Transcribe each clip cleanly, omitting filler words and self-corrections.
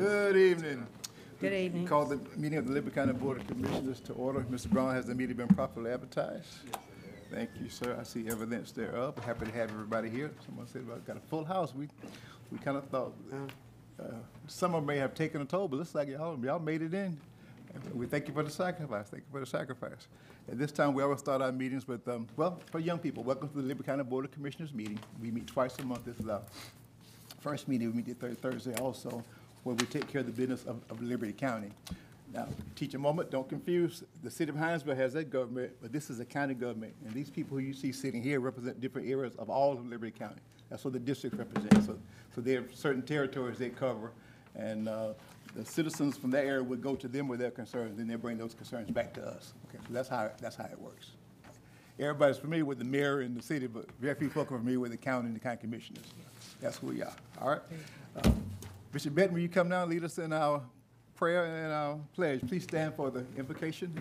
Good evening. Good evening. Call the meeting of the Liberty County Board of Commissioners to order. Mr. Brown, has the meeting been properly advertised? Yes, sir. Thank you, sir. I see evidence thereof. Happy to have everybody here. Someone said, well, I've got a full house. We kind of thought summer may have taken a toll, but looks like y'all made it in. We thank you for the sacrifice. Thank you for the sacrifice. At this time, we always start our meetings with, for young people, welcome to the Liberty County Board of Commissioners meeting. We meet twice a month. This is our first meeting. We meet the third Thursday also, where we take care of the business of Liberty County. Now, teach a moment, don't confuse. The city of Hinesville has that government, but this is a county government. And these people who you see sitting here represent different areas of all of Liberty County. That's what the district represents. So they have certain territories they cover. And the citizens from that area would go to them with their concerns, then they bring those concerns back to us. Okay, so that's how it works. Everybody's familiar with the mayor and the city, but very few folk are familiar with the county and the county commissioners. That's who we are. All right. Mr. Benton, will you come down and lead us in our prayer and our pledge? Please stand for the invocation.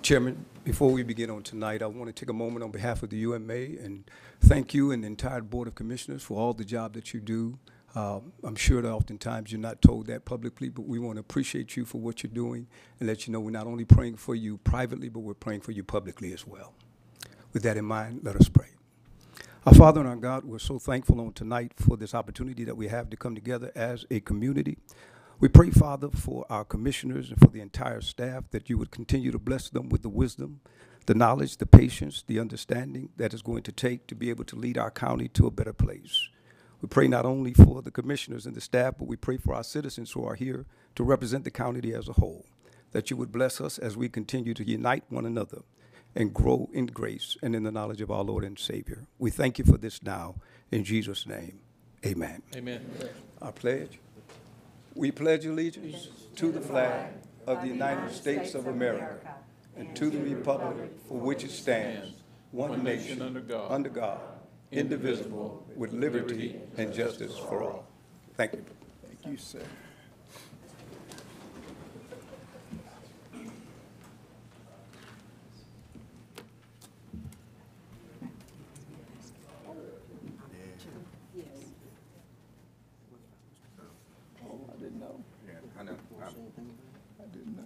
Chairman, before we begin on tonight, I want to take a moment on behalf of the UMA and thank you and the entire Board of Commissioners for all the job that you do. I'm sure that oftentimes you're not told that publicly, but we want to appreciate you for what you're doing and let you know we're not only praying for you privately, but we're praying for you publicly as well. With that in mind, let us pray. Our Father and our God, we're so thankful on tonight for this opportunity that we have to come together as a community. We pray, Father, for our commissioners and for the entire staff that you would continue to bless them with the wisdom, the knowledge, the patience, the understanding that it's going to take to be able to lead our county to a better place. We pray not only for the commissioners and the staff, but we pray for our citizens who are here to represent the county as a whole, that you would bless us as we continue to unite one another and grow in grace and in the knowledge of our Lord and Savior. We thank you for this now. In Jesus' name, amen. Amen. Our pledge. We pledge allegiance to the flag of the United States of America and to the republic for which it stands, one nation under God, indivisible, with liberty and justice for all. Thank you. Thank you, sir. Oh, I didn't know. Yeah, I didn't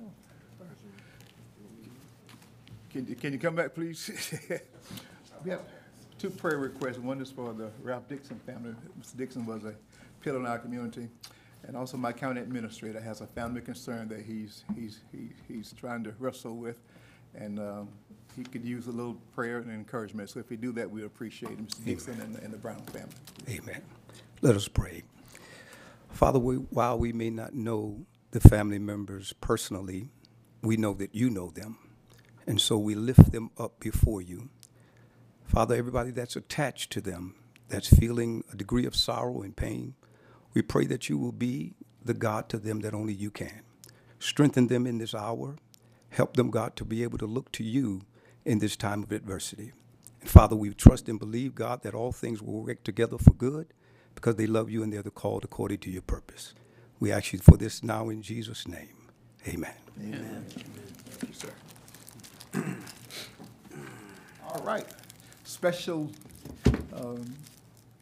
know. Can you come back, please? Yeah. Two prayer requests. One is for the Ralph Dixon family. Mr. Dixon was a pillar in our community, and also my county administrator has a family concern that he's trying to wrestle with, and he could use a little prayer and encouragement. So if you do that, we appreciate it, Mr. Dixon and the Brown family. Amen. Let us pray. Father, while we may not know the family members personally, we know that you know them, and so we lift them up before you. Father, everybody that's attached to them, that's feeling a degree of sorrow and pain, we pray that you will be the God to them that only you can. Strengthen them in this hour. Help them, God, to be able to look to you in this time of adversity. And Father, we trust and believe, God, that all things will work together for good because they love you and they're called according to your purpose. We ask you for this now in Jesus' name. Amen. Amen. Thank you, sir. All right. Special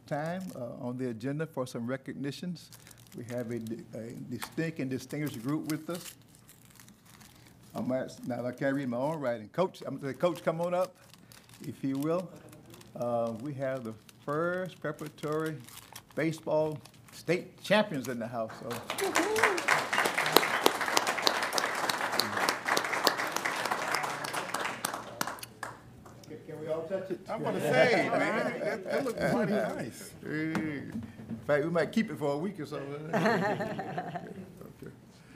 time on the agenda for some recognitions. We have a distinct and distinguished group with us. Now I can't read my own writing. Coach, I'm going to say, Coach, come on up, if you will. We have the first preparatory baseball state champions in the house. So. I'm going to say, man, that looks pretty nice. In fact, we might keep it for a week or so. Okay. The speaker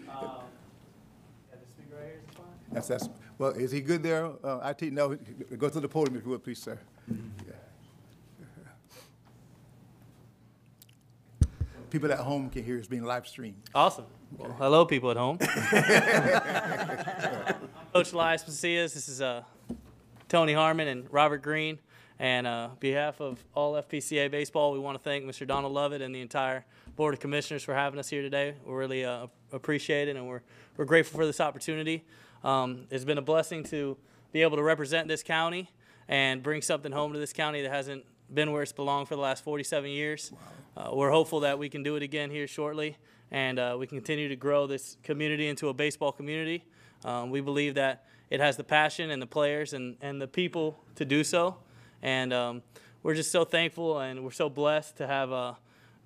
right here is fine. That's. Well, is he good there? IT, no. Go to the podium if you would, please, sir. Yeah. People at home can hear us being live streamed. Awesome. Okay. Well, hello, people at home. Coach Elias Macias. This is Tony Harmon and Robert Green, and on behalf of all FPCA baseball, we want to thank Mr. Donald Lovett and the entire Board of Commissioners for having us here today. We really appreciate it, and we're grateful for this opportunity. It's been a blessing to be able to represent this county and bring something home to this county that hasn't been where it's belonged for the last 47 years. We're hopeful that we can do it again here shortly, and we continue to grow this community into a baseball community. We believe that it has the passion and the players and the people to do so, and we're just so thankful and we're so blessed to have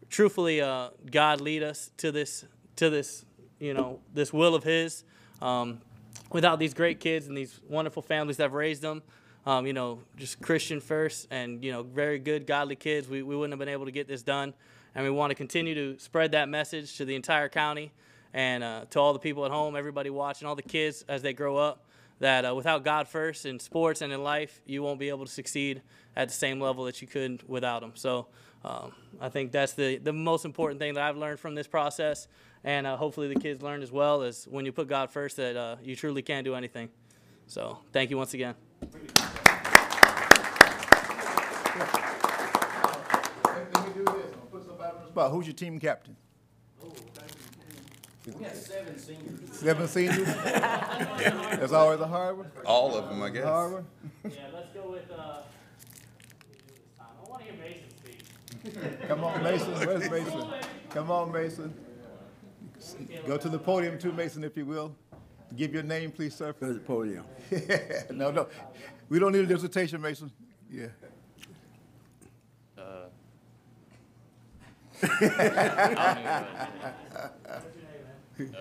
truthfully God lead us to this this will of His. Without these great kids and these wonderful families that have raised them, just Christian first and very good godly kids, we wouldn't have been able to get this done. And we want to continue to spread that message to the entire county and to all the people at home, everybody watching, all the kids as they grow up, that without God first in sports and in life, you won't be able to succeed at the same level that you could without them. So I think that's the most important thing that I've learned from this process, and hopefully the kids learned as well, is when you put God first, that you truly can do anything. So thank you once again. Well, who's your team captain? Oh, thank you. We got 7 seniors. 7 seniors? That's always a hard one? All of them, I guess. Hard one? Yeah, let's go with, I want to hear Mason speak. Come on, Mason. Where's Mason? Come on, Mason. Go to the podium too, Mason, if you will. Give your name, please, sir. Go to the podium. No. We don't need a dissertation, Mason. Yeah.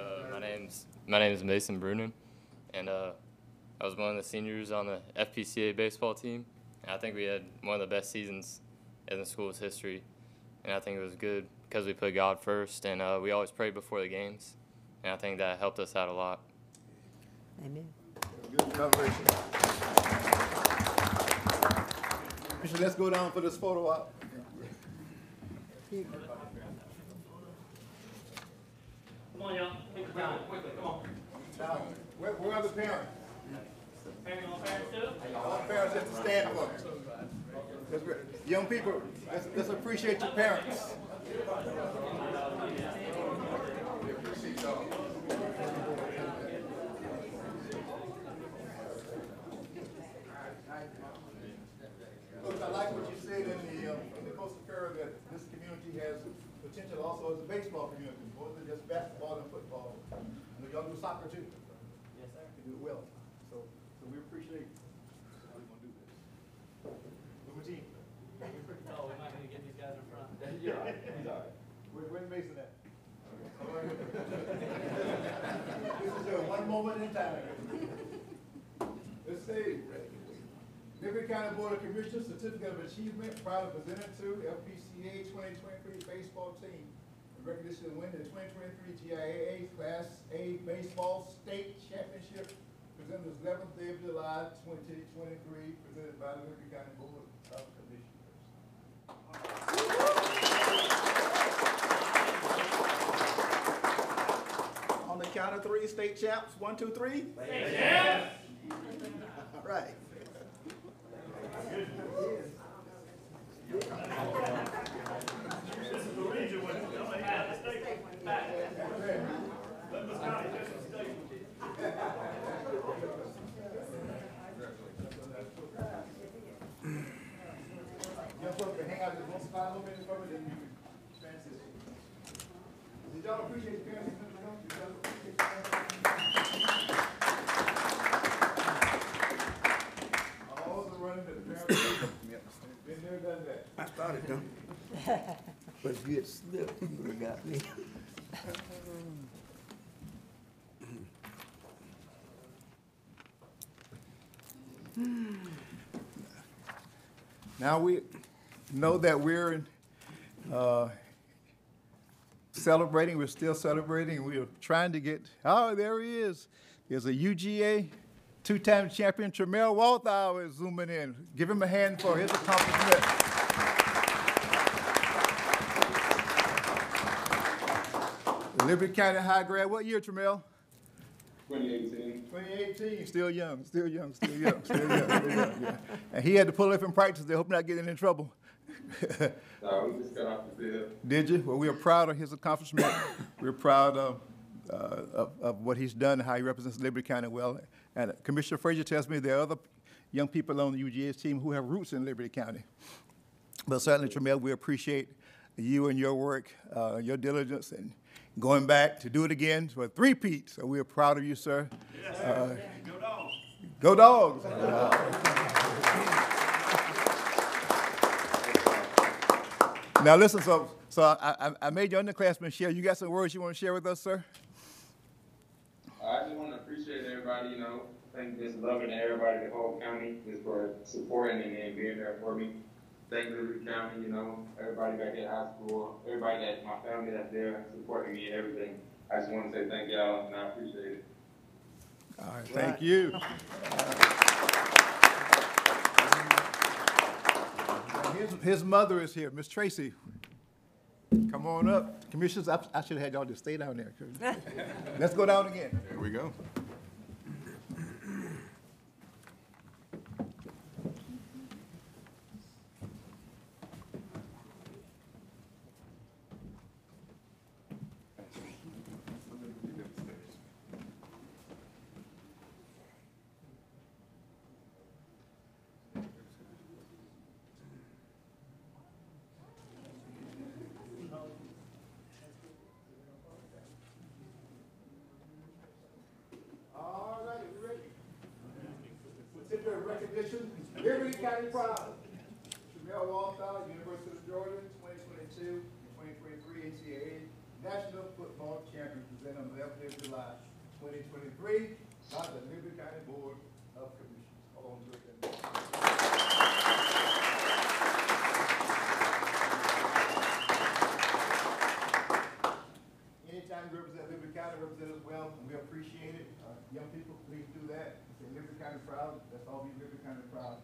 My name is Mason Brunen, and I was one of the seniors on the FPCA baseball team, and I think we had one of the best seasons in the school's history, and I think it was good because we put God first, and we always prayed before the games, and I think that helped us out a lot. Amen. Good celebration. Let's go down for this photo op. Come on, y'all. Take your time. Quickly, come on. Where are the parents? Parents on parents, too? All parents have to stand for it. Young people, let's appreciate your parents. Look, I like what you said in the Costa Curve, that this community has potential also as a baseball community, more than just basketball and football. And y'all do soccer too. Yes, sir. You do it well. So we appreciate how you're going to do this. Blue team. No, we're not going to get these guys in front. You're all right. He's all right. We're Mason at. All right. This is a one moment in time. Let's see. Liberty County Board of Commissioners Certificate of Achievement, proudly presented to FPCA 2023 baseball team in recognition of winning the 2023 GIAA Class A Baseball State Championship, presented on the 11th day of July 2023, presented by the Liberty County Board of Commissioners. On the count of 3, state champs. 1, 2, 3. State champs. All right. Did y'all appreciate the parents? All the running to the parents. Been there, done that. I started them. But if you had slipped, you would have got me. Now we know that we're celebrating. We're still celebrating. We are trying to get, oh, there he is. There's a UGA two-time champion, Tramell Walthour, is zooming in. Give him a hand for his accomplishment. Liberty County High grad. What year, Tramell? 2018. 2018. Still young. Yeah. And he had to pull up in practice. They hope not getting in trouble. No, we just got off the field. Did you? Well, we are proud of his accomplishment. We're proud of what he's done and how he represents Liberty County well. And Commissioner Frazier tells me there are other young people on the UGA's team who have roots in Liberty County. But certainly, Tramell, we appreciate you and your work, your diligence, and going back to do it again for three-peat. So we are proud of you, sir. Yes, sir. Go Dogs. Go Dogs. Now listen, so I made your underclassmen share. You got some words you want to share with us, sir? I just want to appreciate everybody, you know. Thank Miss Lovett and everybody, the whole county, just for supporting and being there for me. Thank Liberty County, you know, everybody back at high school, everybody that, my family that's there supporting me and everything. I just want to say thank y'all, and I appreciate it. All right, thank you. His mother is here, Miss Tracy. Come on up. Commissioners, I should have had y'all just stay down there. Let's go down again. There we go. Liberty County Pride. Tramell Walthour, University of Georgia, 2022 2023 NCAA National Football Champion, presented on the 11th of July, 2023, by the Liberty County Board of Commissioners. Hold on to it. Anytime you represent Liberty County, represent us well, and we appreciate it. Young people, please do that. It's a Liberty County Pride. That's all we Liberty County Pride.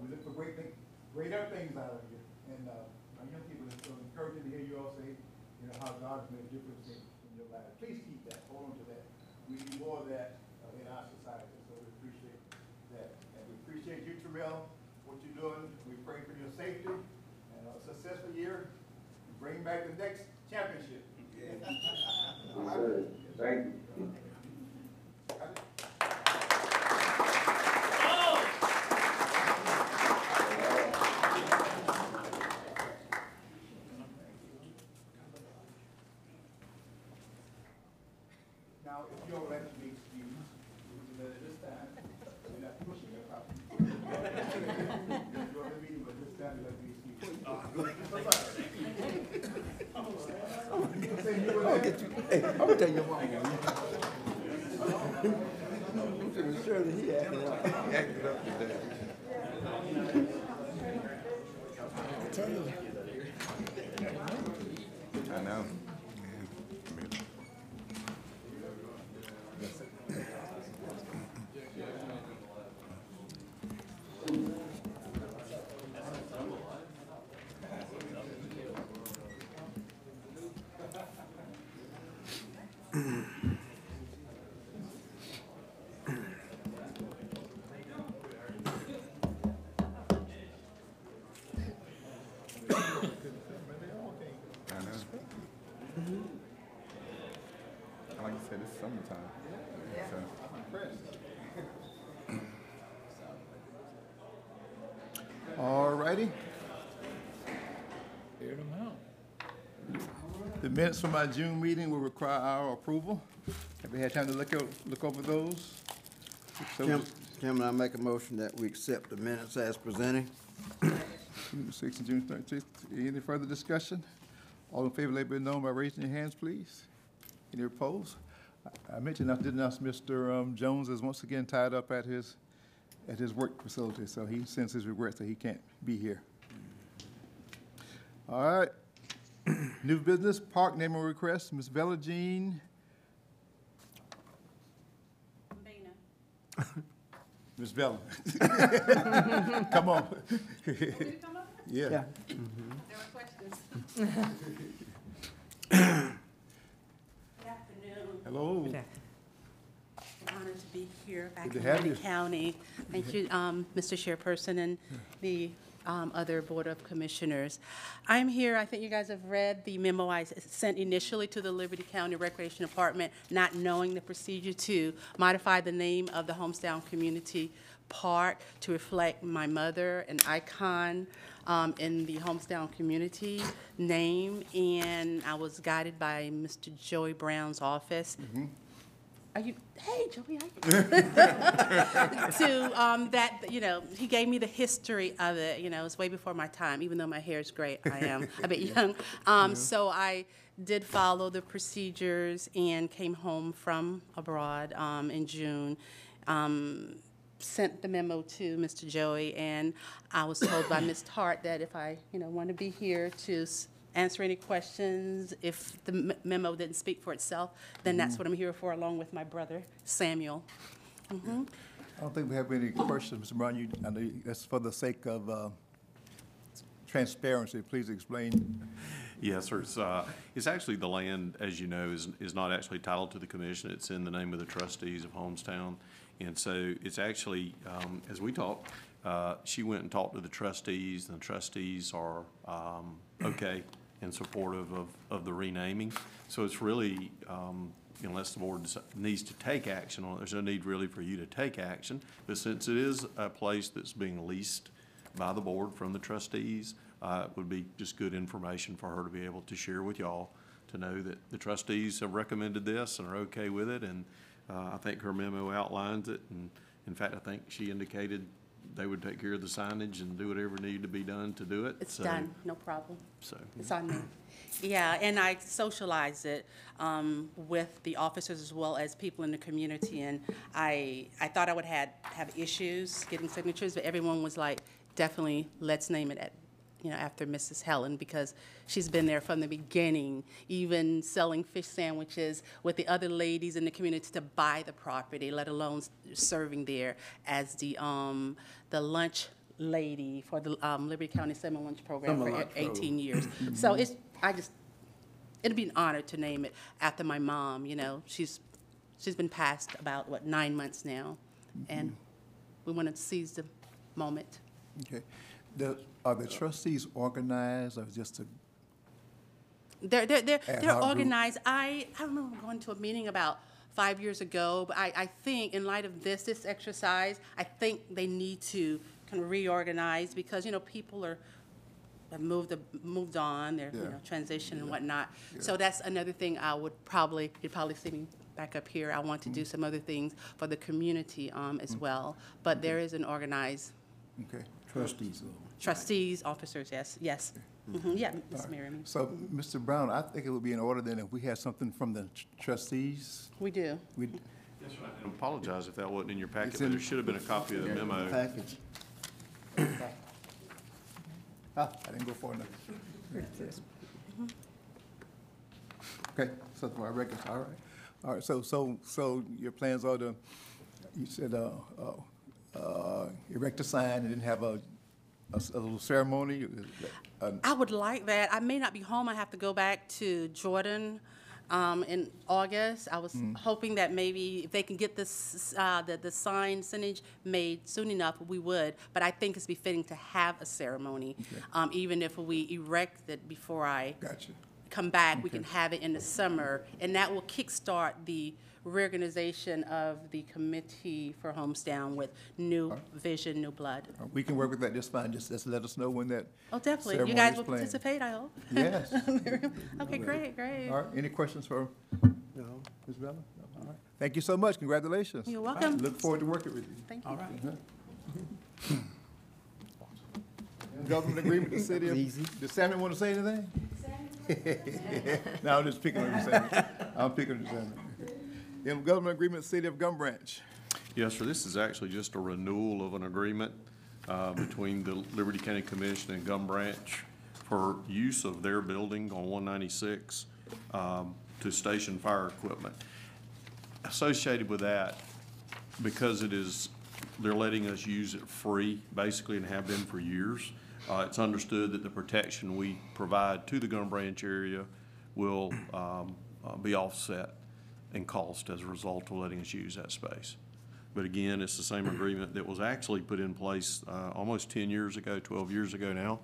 We look for greater things out of you. And our young people, it's so encouraging to hear you all say, you know, how God's made a difference in your life. Please keep that. Hold on to that. We need more of that in our society. So we appreciate that. And we appreciate you, Tramell, what you're doing. We pray for your safety and a successful year. We bring back the next championship. Yeah. Thank you. The minutes from my June meeting will require our approval. Have we had time to look over those? Chairman, I make a motion that we accept the minutes as presented. June 6th and June 13th. Any further discussion? All in favor, let it be known by raising your hands, please. Any opposed? I mentioned I did announce Mr. Jones is once again tied up at his work facility, so he sends his regrets that he can't be here. All right. New business, park naming request, Ms. Bella Jean. Ms. Bella. Come on. Come up? Yeah. Yeah. Mm-hmm. There were questions. Good afternoon. Hello. Good afternoon. I'm honored to be here back in Liberty County. Thank you, Mr. Chairperson and the other Board of Commissioners. I'm here, I think you guys have read the memo I sent initially to the Liberty County Recreation Department, not knowing the procedure to modify the name of the Homestown Community Park to reflect my mother, an icon in the Homestown community name, and I was guided by Mr. Joey Brown's office. Mm-hmm. Are you, hey, Joey, to that, you know, he gave me the history of it. You know, it's way before my time, even though my hair is gray, I am a bit young. So I did follow the procedures and came home from abroad in June, sent the memo to Mr. Joey, and I was told by Ms. Hart that if I, you know, want to be here to answer any questions. If the memo didn't speak for itself, then that's what I'm here for, along with my brother, Samuel. Mm-hmm. I don't think we have any questions, Mr. Brown. I know that's for the sake of transparency. Please explain. Yes, sir. It's actually the land, as you know, is not actually titled to the commission. It's in the name of the trustees of Homestown. And so it's actually, as we talked, she went and talked to the trustees, and the trustees are okay and supportive of the renaming. So it's really, unless the board needs to take action on it, there's no need really for you to take action. But since it is a place that's being leased by the board from the trustees, it would be just good information for her to be able to share with y'all to know that the trustees have recommended this and are okay with it. And I think her memo outlines it. And in fact, I think she indicated they would take care of the signage and do whatever needed to be done to do it. It's done, no problem. So it's on me. Yeah, and I socialize it with the officers as well as people in the community. And I thought I would have issues getting signatures, but everyone was like, definitely, let's name it at, you know, after Mrs. Helen, because she's been there from the beginning, even selling fish sandwiches with the other ladies in the community to buy the property, let alone serving there as the lunch lady for the Liberty County Summer Lunch Program for 18 years. So it's, it'd be an honor to name it after my mom. You know, she's been passed about, what, 9 months now, and we want to seize the moment. Okay. Are the trustees organized, or just a? They're organized. I remember going to a meeting about 5 years ago, but I think in light of this exercise, I think they need to kind of reorganize, because you know people have moved on, they're transition and whatnot. Yeah. So that's another thing I would you'd probably see me back up here. I want to do some other things for the community as well, but there is an organized. Okay. Trustees. Trustees, officers, yes, yes. Mm-hmm. Yeah, Ms. Merriman. Right. So, Mr. Brown, I think it would be in order then if we had something from the trustees. We do. Yes, right. I apologize if that wasn't in your packet, but there should have been a copy of the memo. Package. I didn't go far enough. Okay, so for our records, all right. All right, so your plans are to, you said, erect a sign and then have a little ceremony? I would like that. I may not be home. I have to go back to Jordan in August. I was hoping that maybe if they can get this the sign signage made soon enough, we would. But I think it's befitting to have a ceremony, even if we erect it before I come back. Okay. We can have it in the summer, and that will kickstart the reorganization of the committee for Homestown with new vision, new blood. We can work with that just fine. Just let us know when that. Oh, definitely. You guys will participate, I hope. Yes. Okay, great, great. All right. Any questions for Ms. Bella? No. All right. Thank you so much. Congratulations. You're welcome. Right. Look forward to working with you. Thank you. All right. Government agreement with the city. Does Sammy want to say anything? Sammy. No, I'm just picking on you, Sammy. I'm picking on you, Sammy. In government agreement, City of Gumbranch. Yes, sir. This is actually just a renewal of an agreement between the Liberty County Commission and Gumbranch for use of their building on 196 to station fire equipment. Associated with that, because it is, they're letting us use it free, basically, and have been for years. It's understood that the protection we provide to the Gumbranch area will be offset and cost as a result of letting us use that space. But again, it's the same agreement that was actually put in place almost 10 years ago, 12 years ago now,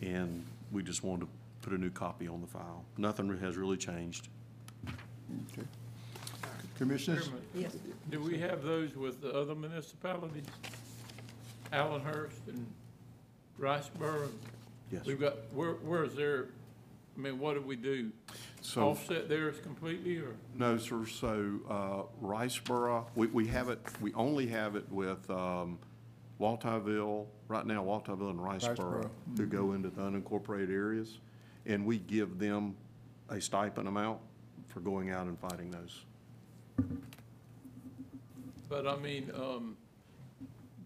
and we just wanted to put a new copy on the file. Nothing has really changed. Okay. Commissioners? Yes. Do we have those with the other municipalities? Allenhurst and Riceboro? Yes. We've got, where is there, I mean, what do we do? So, offset theirs completely or? No, sir. So Riceboro, we have it, we only have it with Walthourville, right now Walthourville and Riceboro who go into the unincorporated areas, and we give them a stipend amount for going out and fighting those. But I mean,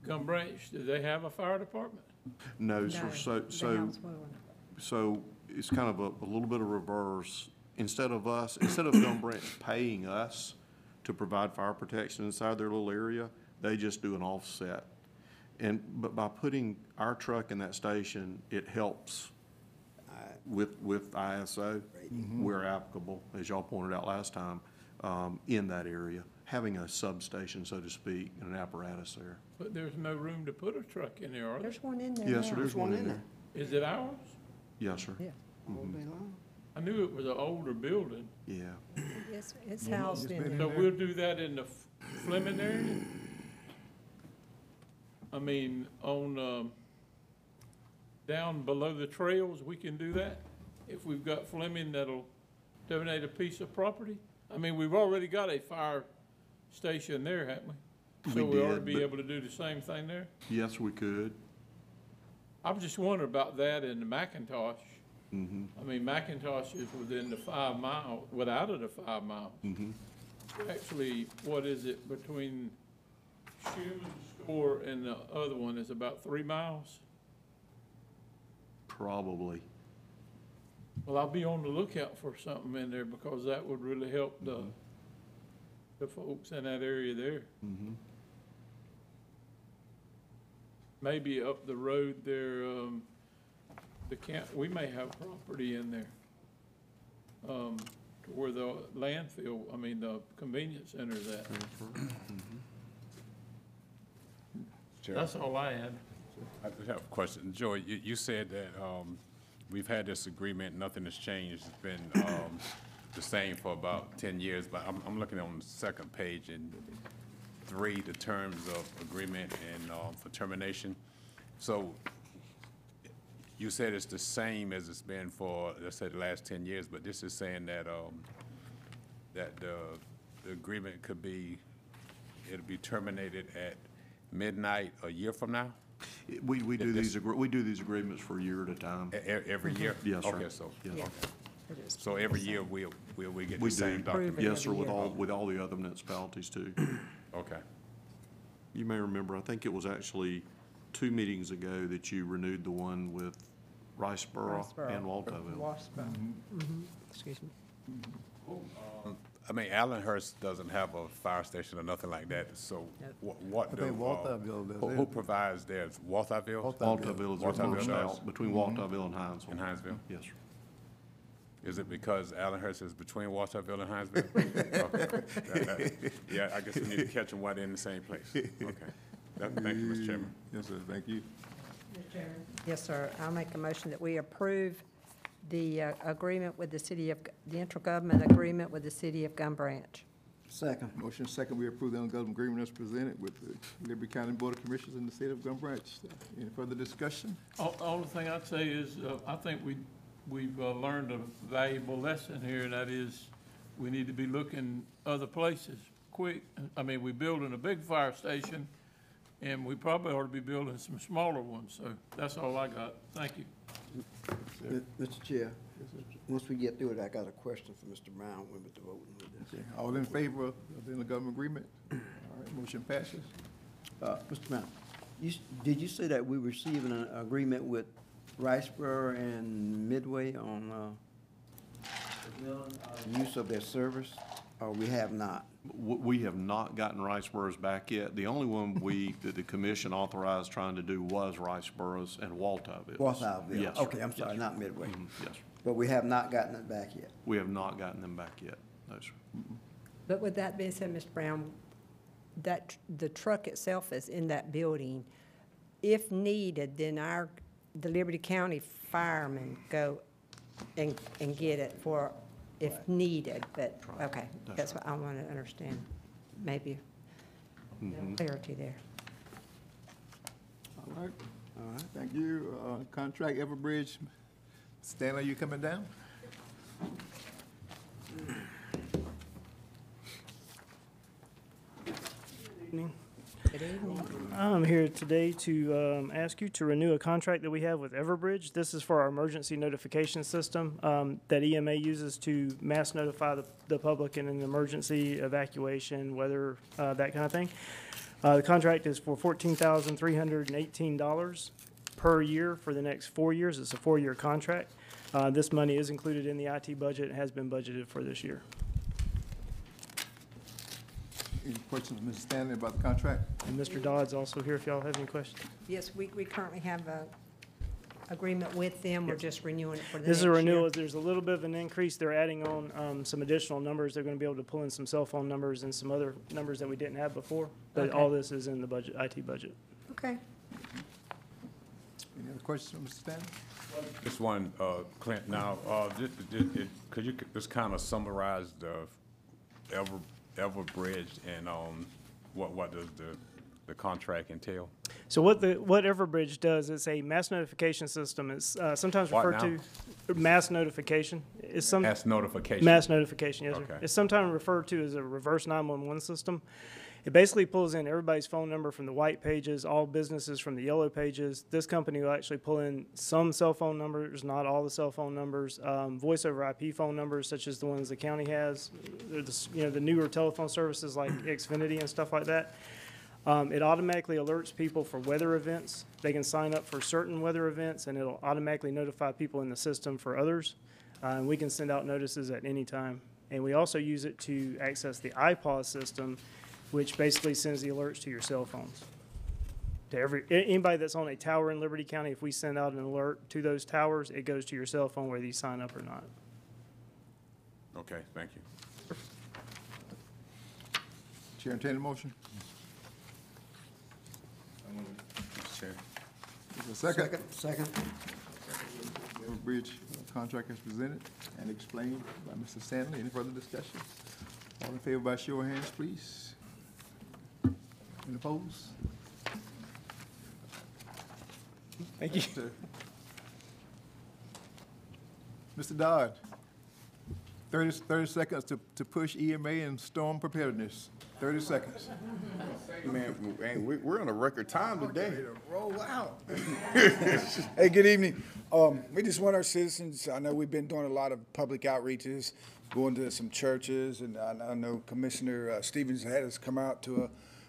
Gumbranch, do they have a fire department? No, sir. So it's kind of a little bit of reverse. Instead of Gumbranch paying us to provide fire protection inside their little area, they just do an offset. But by putting our truck in that station, it helps with ISO where applicable, as y'all pointed out last time, in that area, having a substation, so to speak, and an apparatus there. But there's no room to put a truck in there, are there? There's one in there. Yes, sir, there's one in there. Is it ours? Yes, sir. Yeah. Won't be long. I knew it was an older building. Yeah. Yes, it's housed in there. So we'll do that in the Fleming area? I mean, on down below the trails, we can do that? If we've got Fleming that'll donate a piece of property? I mean, we've already got a fire station there, haven't we? So we ought to be able to do the same thing there? Yes, we could. I was just wondering about that in the McIntosh. Mm-hmm. I mean, McIntosh is within the 5 mile, without it a 5 miles. Mm-hmm. Actually, what is it between Shoe Store and the other one is about 3 miles? Probably. Well, I'll be on the lookout for something in there because that would really help the folks in that area there. Mm-hmm. Maybe up the road there, we may have property in there to where the landfill, I mean the convenience center is at. Mm-hmm. That's all I had. I have a question. Joey, you said that we've had this agreement, nothing has changed. It's been the same for about 10 years, but I'm looking on the second page and 3, the terms of agreement and for termination. So you said it's the same as it's been for, let's say, the last 10 years, but this is saying that the agreement could be, it'll be terminated at midnight a year from now? We do these agreements for a year at a time. Every year? Yes, sir. Okay, so. Yes. Yeah. Okay. So every year we get the same document? Yes, sir, with all the other municipalities too. Okay. You may remember, I think it was actually 2 meetings ago that you renewed the one with Riceboro and Walthourville. Excuse me. I mean, Allenhurst doesn't have a fire station or nothing like that, so who provides theirs? Walthourville? Walthourville is out between Walthourville and Hinesville. And Hinesville? Yes, sir. Is it because Allenhurst is between Walthourville and Hinesville? Okay. Yeah, I guess we need to catch them while they're in the same place. Okay. Thank you, Mr. Chairman. Yes, sir. Thank you. Mr. Chairman. Yes, sir. I'll make a motion that we approve the agreement with the city of the intergovernment agreement with the city of Gumbranch. Second. Motion second. We approve the intergovernment agreement as presented with the Liberty County Board of Commissioners in the city of Gumbranch. Any further discussion? Only thing I'd say is I think we've learned a valuable lesson here, and that is we need to be looking other places quick. I mean, we're building a big fire station, and we probably ought to be building some smaller ones. So that's all I got. Thank you. Mr. Chair, once we get through it, I got a question for Mr. Brown when we're voting with this. All in favor of the intergovernment agreement? All right, motion passes. Mr. Brown, did you say that we received an agreement with Riceboro and Midway on use of their service, or we have not? We have not gotten Riceboro's back yet. The only one that the commission authorized trying to do was Riceboro's and Walthourville. Walthourville. Yes, okay, I'm sorry, not Midway. Mm-hmm. Yes, sir. But we have not gotten it back yet. We have not gotten them back yet. No, sir. Mm-hmm. But with that being said, Mr. Brown, that the truck itself is in that building. If needed, then the Liberty County firemen go and get it for if needed, but okay, that's what I want to understand. Maybe clarity there. All right, All right, thank you. Contract Everbridge. Stanley, you coming down? I'm here today to ask you to renew a contract that we have with Everbridge. This is for our emergency notification system that EMA uses to mass notify the public in an emergency, evacuation, weather, that kind of thing. The contract is for $14,318 per year for the next 4 years. It's a four-year contract. This money is included in the IT budget and has been budgeted for this year. Any questions, Ms. Stanley, about the contract? And Mr. Dodd's also here if y'all have any questions. Yes, we currently have a agreement with them. We're just renewing it for the next year. This is a renewal. There's a little bit of an increase. They're adding on some additional numbers. They're going to be able to pull in some cell phone numbers and some other numbers that we didn't have before. But all this is in the budget, IT budget. Okay. Any other questions, Mr. Stanley? Just one, Clint. Now, could you just kind of summarize the Everbridge and what does the contract entail? So what Everbridge does is a mass notification system. It's sometimes referred to mass notification. It's some mass notification. Mass notification. Yes, sir. It's sometimes referred to as a reverse 911 system. It basically pulls in everybody's phone number from the white pages, all businesses from the yellow pages. This company will actually pull in some cell phone numbers, not all the cell phone numbers, voice over IP phone numbers, such as the ones the county has, the newer telephone services like Xfinity and stuff like that. It automatically alerts people for weather events. They can sign up for certain weather events, and it'll automatically notify people in the system for others. And we can send out notices at any time. And we also use it to access the iPause system, which basically sends the alerts to your cell phones. To anybody that's on a tower in Liberty County, if we send out an alert to those towers, it goes to your cell phone whether you sign up or not. Okay, thank you. Chair, entertain a motion. I'm going to chair. There's a second. Everbridge contract is presented and explained by Mr. Stanley. Any further discussion? All in favor by show of hands, please. Any opposed? Thank you. Mr. Dodd, 30 seconds to push EMA and storm preparedness. 30 seconds. Man, we're on a record time today. Roll out. Hey, good evening. We just want our citizens, I know we've been doing a lot of public outreaches, going to some churches, and I know Commissioner Stevens had us come out to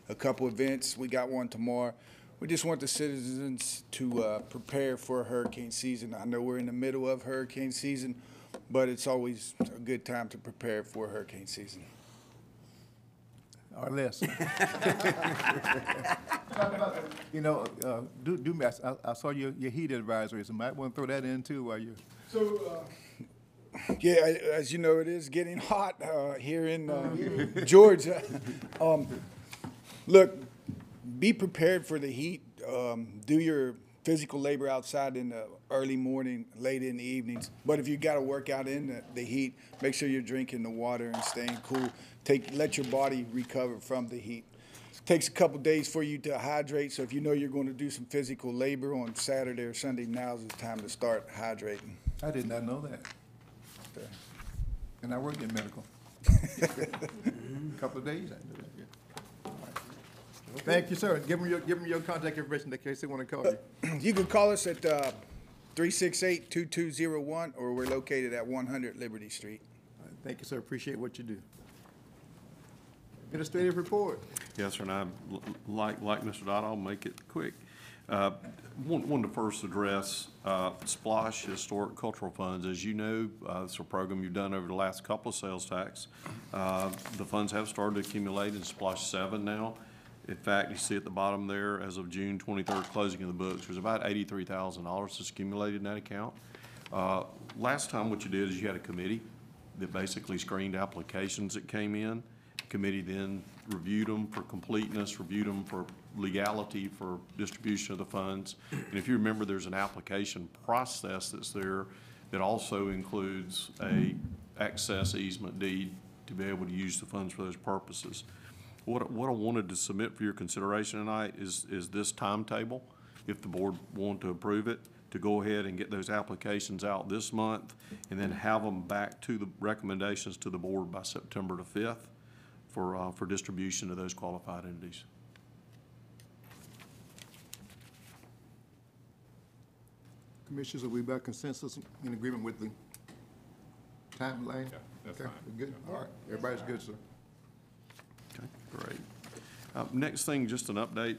a couple events. We got one tomorrow. We just want the citizens to prepare for hurricane season. I know we're in the middle of hurricane season, but it's always a good time to prepare for hurricane season. Or less. I saw your heat advisory, so might want to throw that in too while you. So, yeah, as you know, it is getting hot here in Georgia. Look, be prepared for the heat. Do your physical labor outside in the early morning, late in the evenings. But if you got to work out in the heat, make sure you're drinking the water and staying cool. Let your body recover from the heat. It takes a couple days for you to hydrate, so if you know you're going to do some physical labor on Saturday or Sunday, now's the time to start hydrating. I did not know that. Okay. And I work in medical. A couple of days, I knew that. Okay. Thank you, sir. Give them your contact information in case they want to call you. You can call us at 368-2201, or we're located at 100 Liberty Street. All right, thank you, sir. Appreciate what you do. Administrative report. Yes, sir, and I, like Mr. Dodd, I'll make it quick. Wanted to first address Splosh Historic Cultural Funds. As you know, it's a program you've done over the last couple of sales tax. The funds have started to accumulate in Splosh 7 now. In fact, you see at the bottom there, as of June 23rd, closing of the books, there's about $83,000 that's accumulated in that account. Last time what you did is you had a committee that basically screened applications that came in. The committee then reviewed them for completeness, reviewed them for legality, for distribution of the funds. And if you remember, there's an application process that's there that also includes a access easement deed to be able to use the funds for those purposes. What I wanted to submit for your consideration tonight is this timetable. if the board wanted to approve it, to go ahead and get those applications out this month and then have them back to the recommendations to the board by September the 5th for distribution to those qualified entities. Commissioners, are we by consensus in agreement with the timeline? Yeah, that's okay, fine. We're good? Yeah. All right, everybody's all right. Good, sir. Okay, great. Next thing, just an update.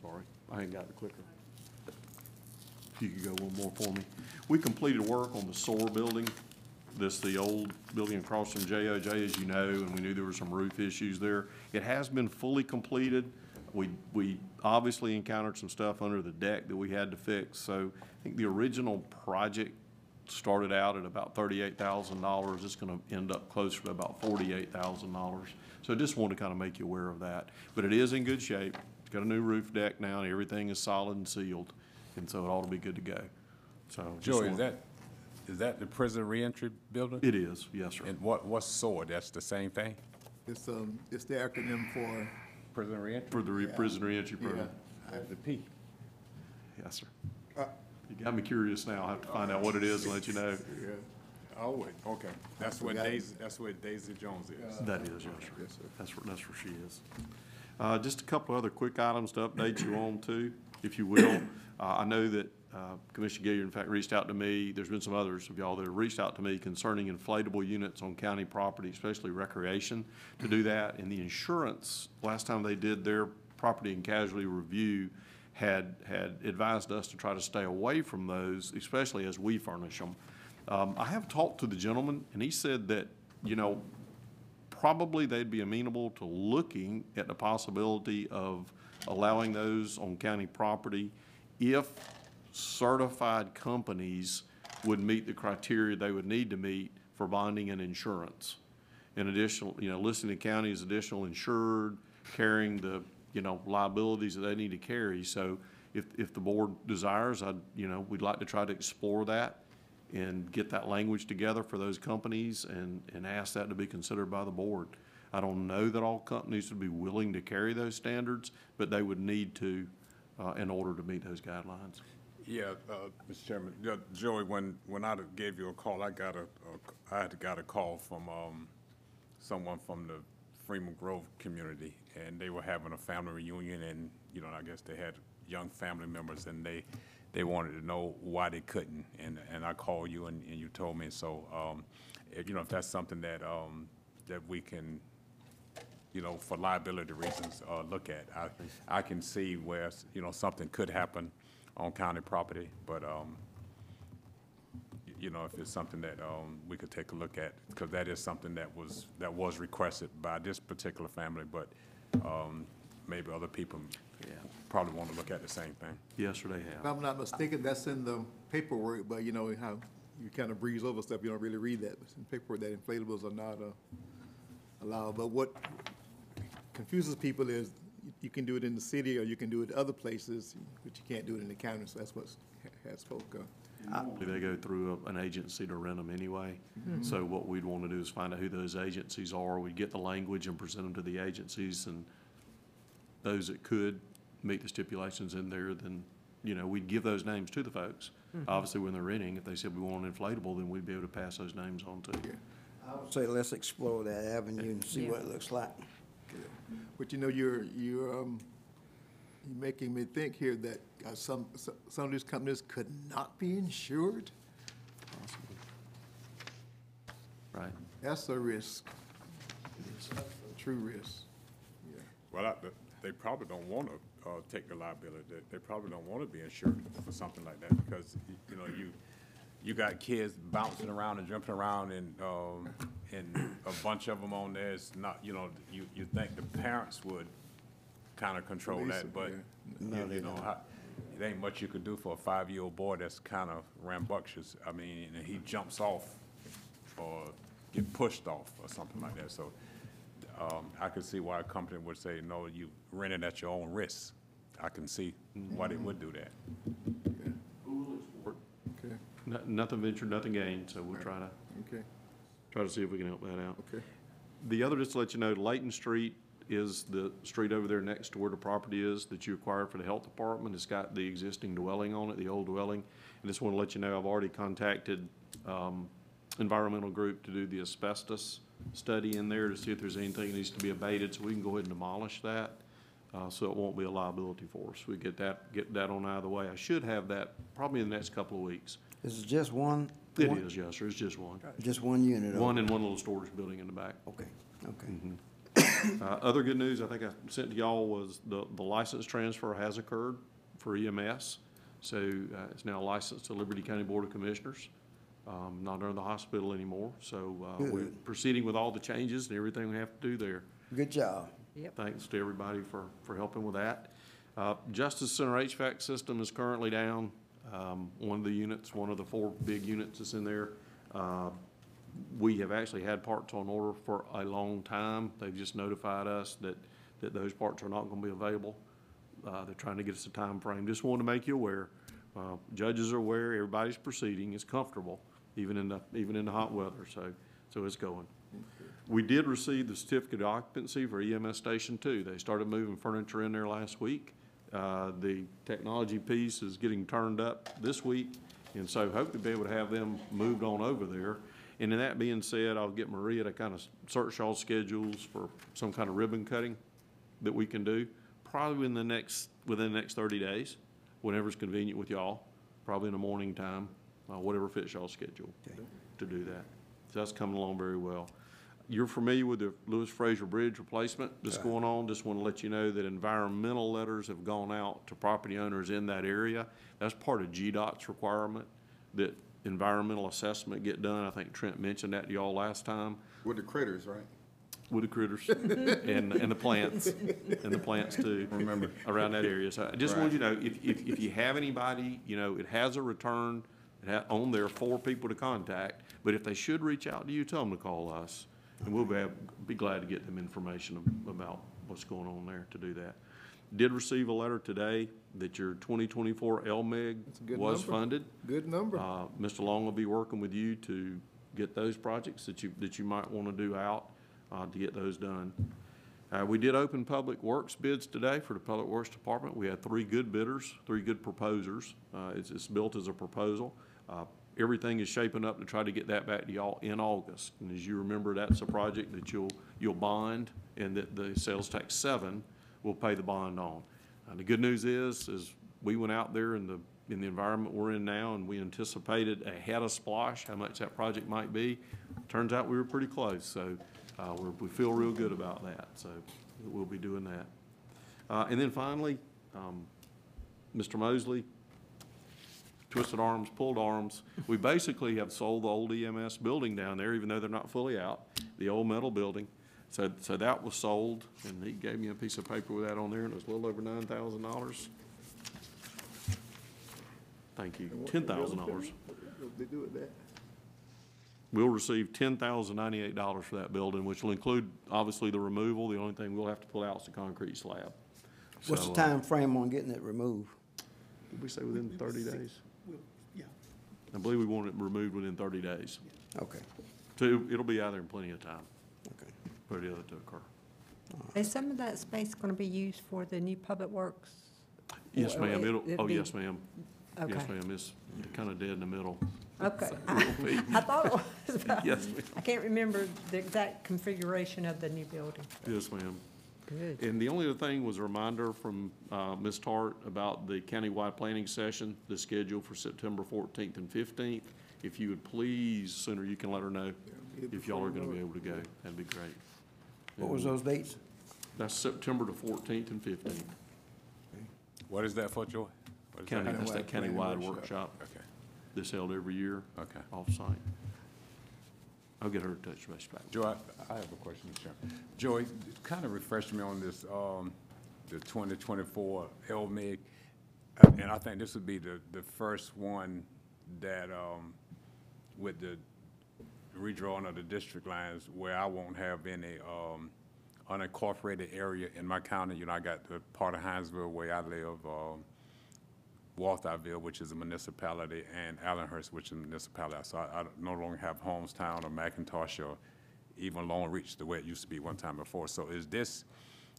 Sorry, I ain't got the clicker. You can go one more for me. We completed work on the SOAR building. This the old building across from JOJ, as you know, and we knew there were some roof issues there. It has been fully completed. We obviously encountered some stuff under the deck that we had to fix. So I think the original project started out at about $38,000. It's going to end up closer to about $48,000. So I just want to kind of make you aware of that. But it is in good shape. It's got a new roof deck now, and everything is solid and sealed. And so it ought to be good to go. So Joey, is that the prison reentry building? It is, yes, sir. And what's SOAR? That's the same thing? It's the acronym for prison reentry. For the prison reentry program. Yeah. The P. Yes, sir. You got me curious now. I have to find out what it is and let you know. Yeah. Oh wait. Okay. That's where Daisy Jones is. That is, yes, sir. Yes, sir. That's where she is. Just a couple other quick items to update you on too, if you will. I know that Commissioner Gilliard, in fact, reached out to me. There's been some others of y'all that have reached out to me concerning inflatable units on county property, especially recreation, to do that. And the insurance, last time they did their property and casualty review, had advised us to try to stay away from those, especially as we furnish them. I have talked to the gentleman, and he said that, you know, probably they'd be amenable to looking at the possibility of allowing those on county property if certified companies would meet the criteria they would need to meet for bonding and insurance. In addition, you know, listing the county as additional insured, carrying the, you know, liabilities that they need to carry. So if the board desires, we'd like to try to explore that and get that language together for those companies and ask that to be considered by the board. I don't know that all companies would be willing to carry those standards, but they would need to in order to meet those guidelines. Yeah, Mr. Chairman, Joey, when I gave you a call, I got a call from someone from the Freeman Grove community, and they were having a family reunion, and you know, I guess they had young family members, and they wanted to know why they couldn't, and I called you, and you told me. So, if, you know, if that's something that that we can, you know, for liability reasons, look at. I can see where, you know, something could happen on county property, but, you know, if it's something that we could take a look at, because that is something that was requested by this particular family, but maybe other people probably want to look at the same thing. Yes, sir, they have. If I'm not mistaken, that's in the paperwork, but you know how you kind of breeze over stuff, you don't really read that. But in paperwork that inflatables are not allowed, but what confuses people is you can do it in the city or you can do it other places, but you can't do it in the county. So that's what has folk. They go through an agency to rent them anyway. Mm-hmm. So what we'd want to do is find out who those agencies are. We'd get the language and present them to the agencies, and those that could meet the stipulations in there, then, you know, we'd give those names to the folks. Mm-hmm. Obviously, when they're renting, if they said we want an inflatable, then we'd be able to pass those names on to you. I would say let's explore that avenue and see what it looks like. But you know, you're making me think here that some of these companies could not be insured. Possibly. Right. That's a risk. It's a true risk. Yeah. Well, they probably don't want to take the liability. They probably don't want to be insured for something like that because you know you got kids bouncing around and jumping around, and a bunch of them on there. It's not, you know, you think the parents would kind of control that, but you know, it ain't much you could do for a 5-year-old boy that's kind of rambunctious. I mean, and he jumps off or get pushed off or something like that. So I could see why a company would say, no, you rent it at your own risk. I can see why they would do that. Okay. Nothing ventured, nothing gained. So we'll try to. Okay. Try to see if we can help that out. Okay. The other, just to let you know, Layton Street is the street over there next to where the property is that you acquired for the health department. It's got the existing dwelling on it, the old dwelling. And just want to let you know I've already contacted environmental group to do the asbestos study in there to see if there's anything that needs to be abated, so we can go ahead and demolish that, so it won't be a liability for us. We get that on out of the way. I should have that probably in the next couple of weeks. This is just one? It is, yes, sir. It's just one. Just one unit? One and one little storage building in the back. Okay, okay. Mm-hmm. Other good news I think I sent to y'all was the license transfer has occurred for EMS. So it's now licensed to Liberty County Board of Commissioners. Not under the hospital anymore, so we're proceeding with all the changes and everything we have to do there. Good job. Yep. Thanks to everybody for helping with that. Justice Center HVAC system is currently down. One of the units, one of the four big units that's in there. We have actually had parts on order for a long time. They've just notified us that those parts are not going to be available. They're trying to get us a time frame. Just wanted to make you aware. Judges are aware. Everybody's proceeding. It's comfortable. Even in the hot weather, so it's going. We did receive the certificate of occupancy for EMS Station 2. They started moving furniture in there last week. The technology piece is getting turned up this week, and so hope to be able to have them moved on over there. And then that being said, I'll get Maria to kind of search all schedules for some kind of ribbon cutting that we can do, probably within the next 30 days, whenever it's convenient with y'all, probably in the morning time. Whatever fits y'all's schedule to do that. So that's coming along very well. You're familiar with the Lewis Fraser Bridge replacement that's going on. Just want to let you know that environmental letters have gone out to property owners in that area. That's part of GDOT's requirement that environmental assessment get done. I think Trent mentioned that to y'all last time. With the critters, right? With the critters and the plants, and the plants too. Remember around that area. So I just wanted you to know if you have anybody, you know, it has a return. On there for people to contact, but if they should reach out to you, tell them to call us, and we'll be glad to get them information about what's going on there to do that. Did receive a letter today that your 2024 LMEG was funded. Good number. Mr. Long will be working with you to get those projects that you might want to do out to get those done. We did open public works bids today for the public works department. We had three good bidders, three good proposers. It's built as a proposal. Everything is shaping up to try to get that back to y'all in August. And as you remember, that's a project that you'll bond, and that the sales tax 7 will pay the bond on. The good news is we went out there in the environment we're in now, and we anticipated ahead of Splosh how much that project might be. Turns out we were pretty close. So. We feel real good about that, so we'll be doing that. And then finally, Mr. Mosley, twisted arms, pulled arms. We basically have sold the old EMS building down there, even though they're not fully out, the old metal building. So that was sold, and he gave me a piece of paper with that on there, and it was a little over $9,000. Thank you. $10,000. They do it that. We'll receive $10,098 for that building, which will include, obviously, the removal. The only thing we'll have to pull out is the concrete slab. What's the time frame on getting it removed? Did we say within 30 days? Yeah. I believe we want it removed within 30 days. Okay. So it'll be out there in plenty of time. Okay. For the other to occur. Is some of that space going to be used for the new public works? Yes, ma'am. Yes, ma'am. Okay. Yes, ma'am. It's kind of dead in the middle. Okay. I thought it was about, yes, I can't remember the exact configuration of the new building. Yes, ma'am. Good. And the only other thing was a reminder from Ms. Tart about the countywide planning session, the schedule for September 14th and 15th. If you would please, sooner you can let her know if y'all are going to be able to go. That'd be great. What was those dates? That's September the 14th and 15th. Okay. What is that for, Joy? That's that countywide workshop. Okay. This held every year, okay, off-site. I'll get her to touch base back. Joey, I have a question, Mr. Chairman. Joey, kind of refresh me on this, the 2024 LMIG, and I think this would be the first one that, with the redrawing of the district lines, where I won't have any unincorporated area in my county. You know, I got the part of Hinesville where I live, Walthourville, which is a municipality, and Allenhurst, which is a municipality. So I no longer have Homestown or McIntosh or even Long Reach the way it used to be one time before. So is this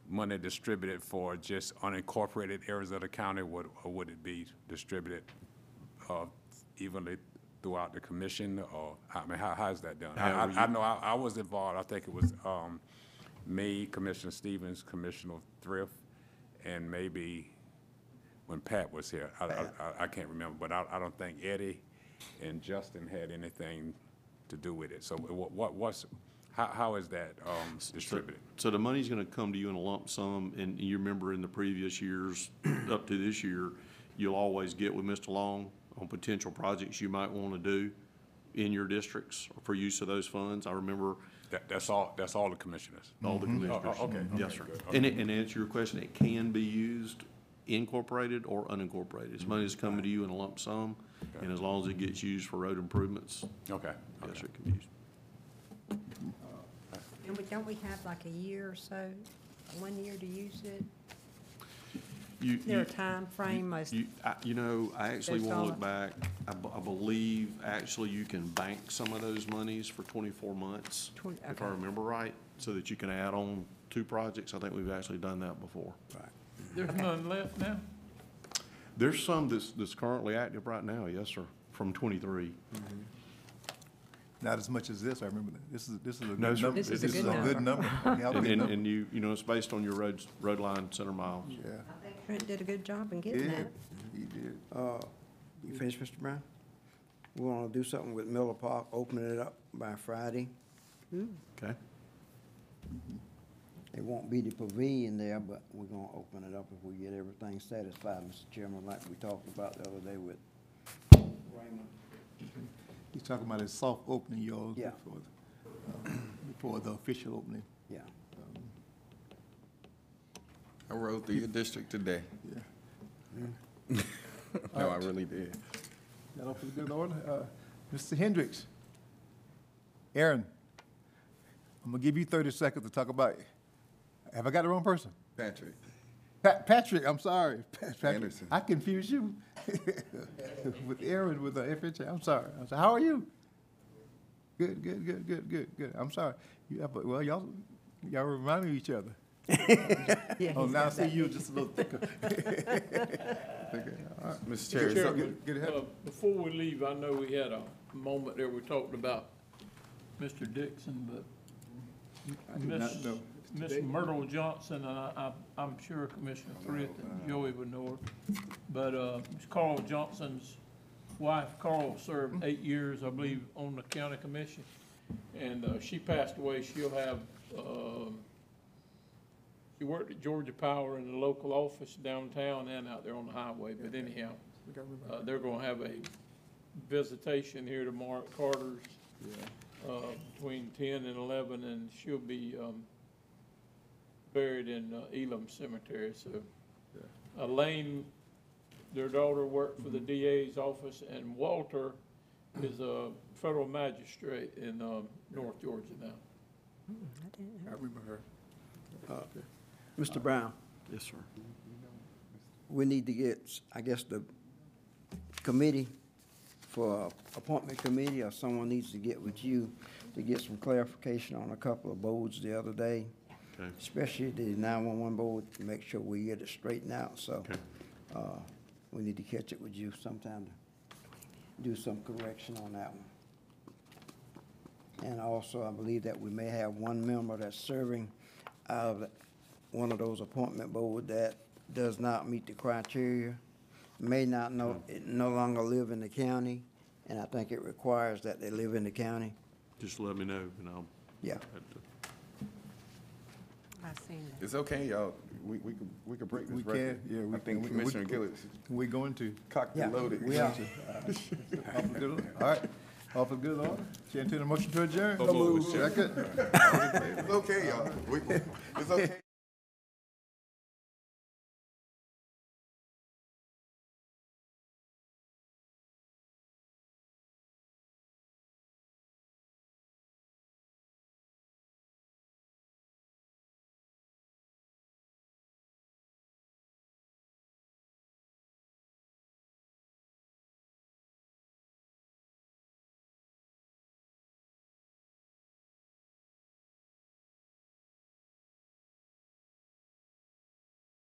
money distributed for just unincorporated areas of the county, or would it be distributed evenly throughout the commission? Or I mean, how is that done? I know I was involved. I think it was me, Commissioner Stevens, Commissioner Thrift, and maybe when Pat was here. I can't remember, but I don't think Eddie and Justin had anything to do with it. So how is that distributed? So the money's going to come to you in a lump sum, and you remember in the previous years up to this year, you'll always get with Mr. Long on potential projects you might want to do in your districts for use of those funds. I remember that's all the commissioners. All the commissioners. Oh, okay. Yes, sir. Okay. And to answer your question, it can be used incorporated or unincorporated. It's money that's coming to you in a lump sum, okay, and as long as it gets used for road improvements, okay, yes, okay, it can be used. And don't we have like a year or so, 1 year to use it? Is there a time frame? You know, I actually want to look back. I believe actually you can bank some of those monies for 24 months, okay, if I remember right, so that you can add on two projects. I think we've actually done that before. Right. There's okay, none left now? There's some that's currently active right now, yes, sir, from 23. Mm-hmm. Not as much as this, I remember. This is a good number. And you know, it's based on your road line center miles. Yeah. I think Trent did a good job in getting that. He did. You finished, Mr. Brown? We want to do something with Miller Park, opening it up by Friday. Mm. Okay. Mm-hmm. It won't be the pavilion there, but we're going to open it up if we get everything satisfied, Mr. Chairman, like we talked about the other day with Raymond. You're talking about a soft opening, y'all, yeah, before the official opening. Yeah. I rode through your district today. Yeah. Mm. No, right. I really did. That up was good order. Mr. Hendricks, Aaron, I'm going to give you 30 seconds to talk about it. Have I got the wrong person? Patrick. Patrick, I'm sorry. Patrick Anderson. I confused you with Aaron with the FHA. I'm sorry. I said, how are you? Good. I'm sorry. You have, well, y'all remind me of each other. Yeah, oh, now I see you just a little thicker. Okay. All right. Mr. Chair, before we leave, I know we had a moment there. We talked about Mr. Dixon, but I do not know. Ms. Myrtle Johnson, and I'm sure Commissioner Thrift and Joey would know her, but Ms. Carl Johnson's wife, Carl, served 8 years, I believe, on the county commission, and she passed away. She'll have, she worked at Georgia Power in the local office downtown and out there on the highway, but anyhow, they're going to have a visitation here tomorrow at Carter's between 10 and 11, and she'll be buried in Elam Cemetery. So Elaine, their daughter, worked for the DA's office, and Walter is a federal magistrate in North Georgia now. I remember her. Mr. Brown. Yes, sir. We need to get, I guess, the committee for appointment committee, or someone needs to get with you to get some clarification on a couple of boards the other day. Okay. Especially the 911 board, to make sure we get it straightened out. So okay, we need to catch it with you sometime to do some correction on that one. And also, I believe that we may have one member that's serving out of one of those appointment boards that does not meet the criteria, may not know, it no longer live in the county, and I think it requires that they live in the county. Just let me know, and I'll. Yeah. I've seen that. It's okay, y'all. We can break this record. Yeah, I think Commissioner Gillis. We're going to cockpit loaded. We are. All right. All for good order. Entertain a motion to adjourn. Second. It's okay, y'all. It's okay.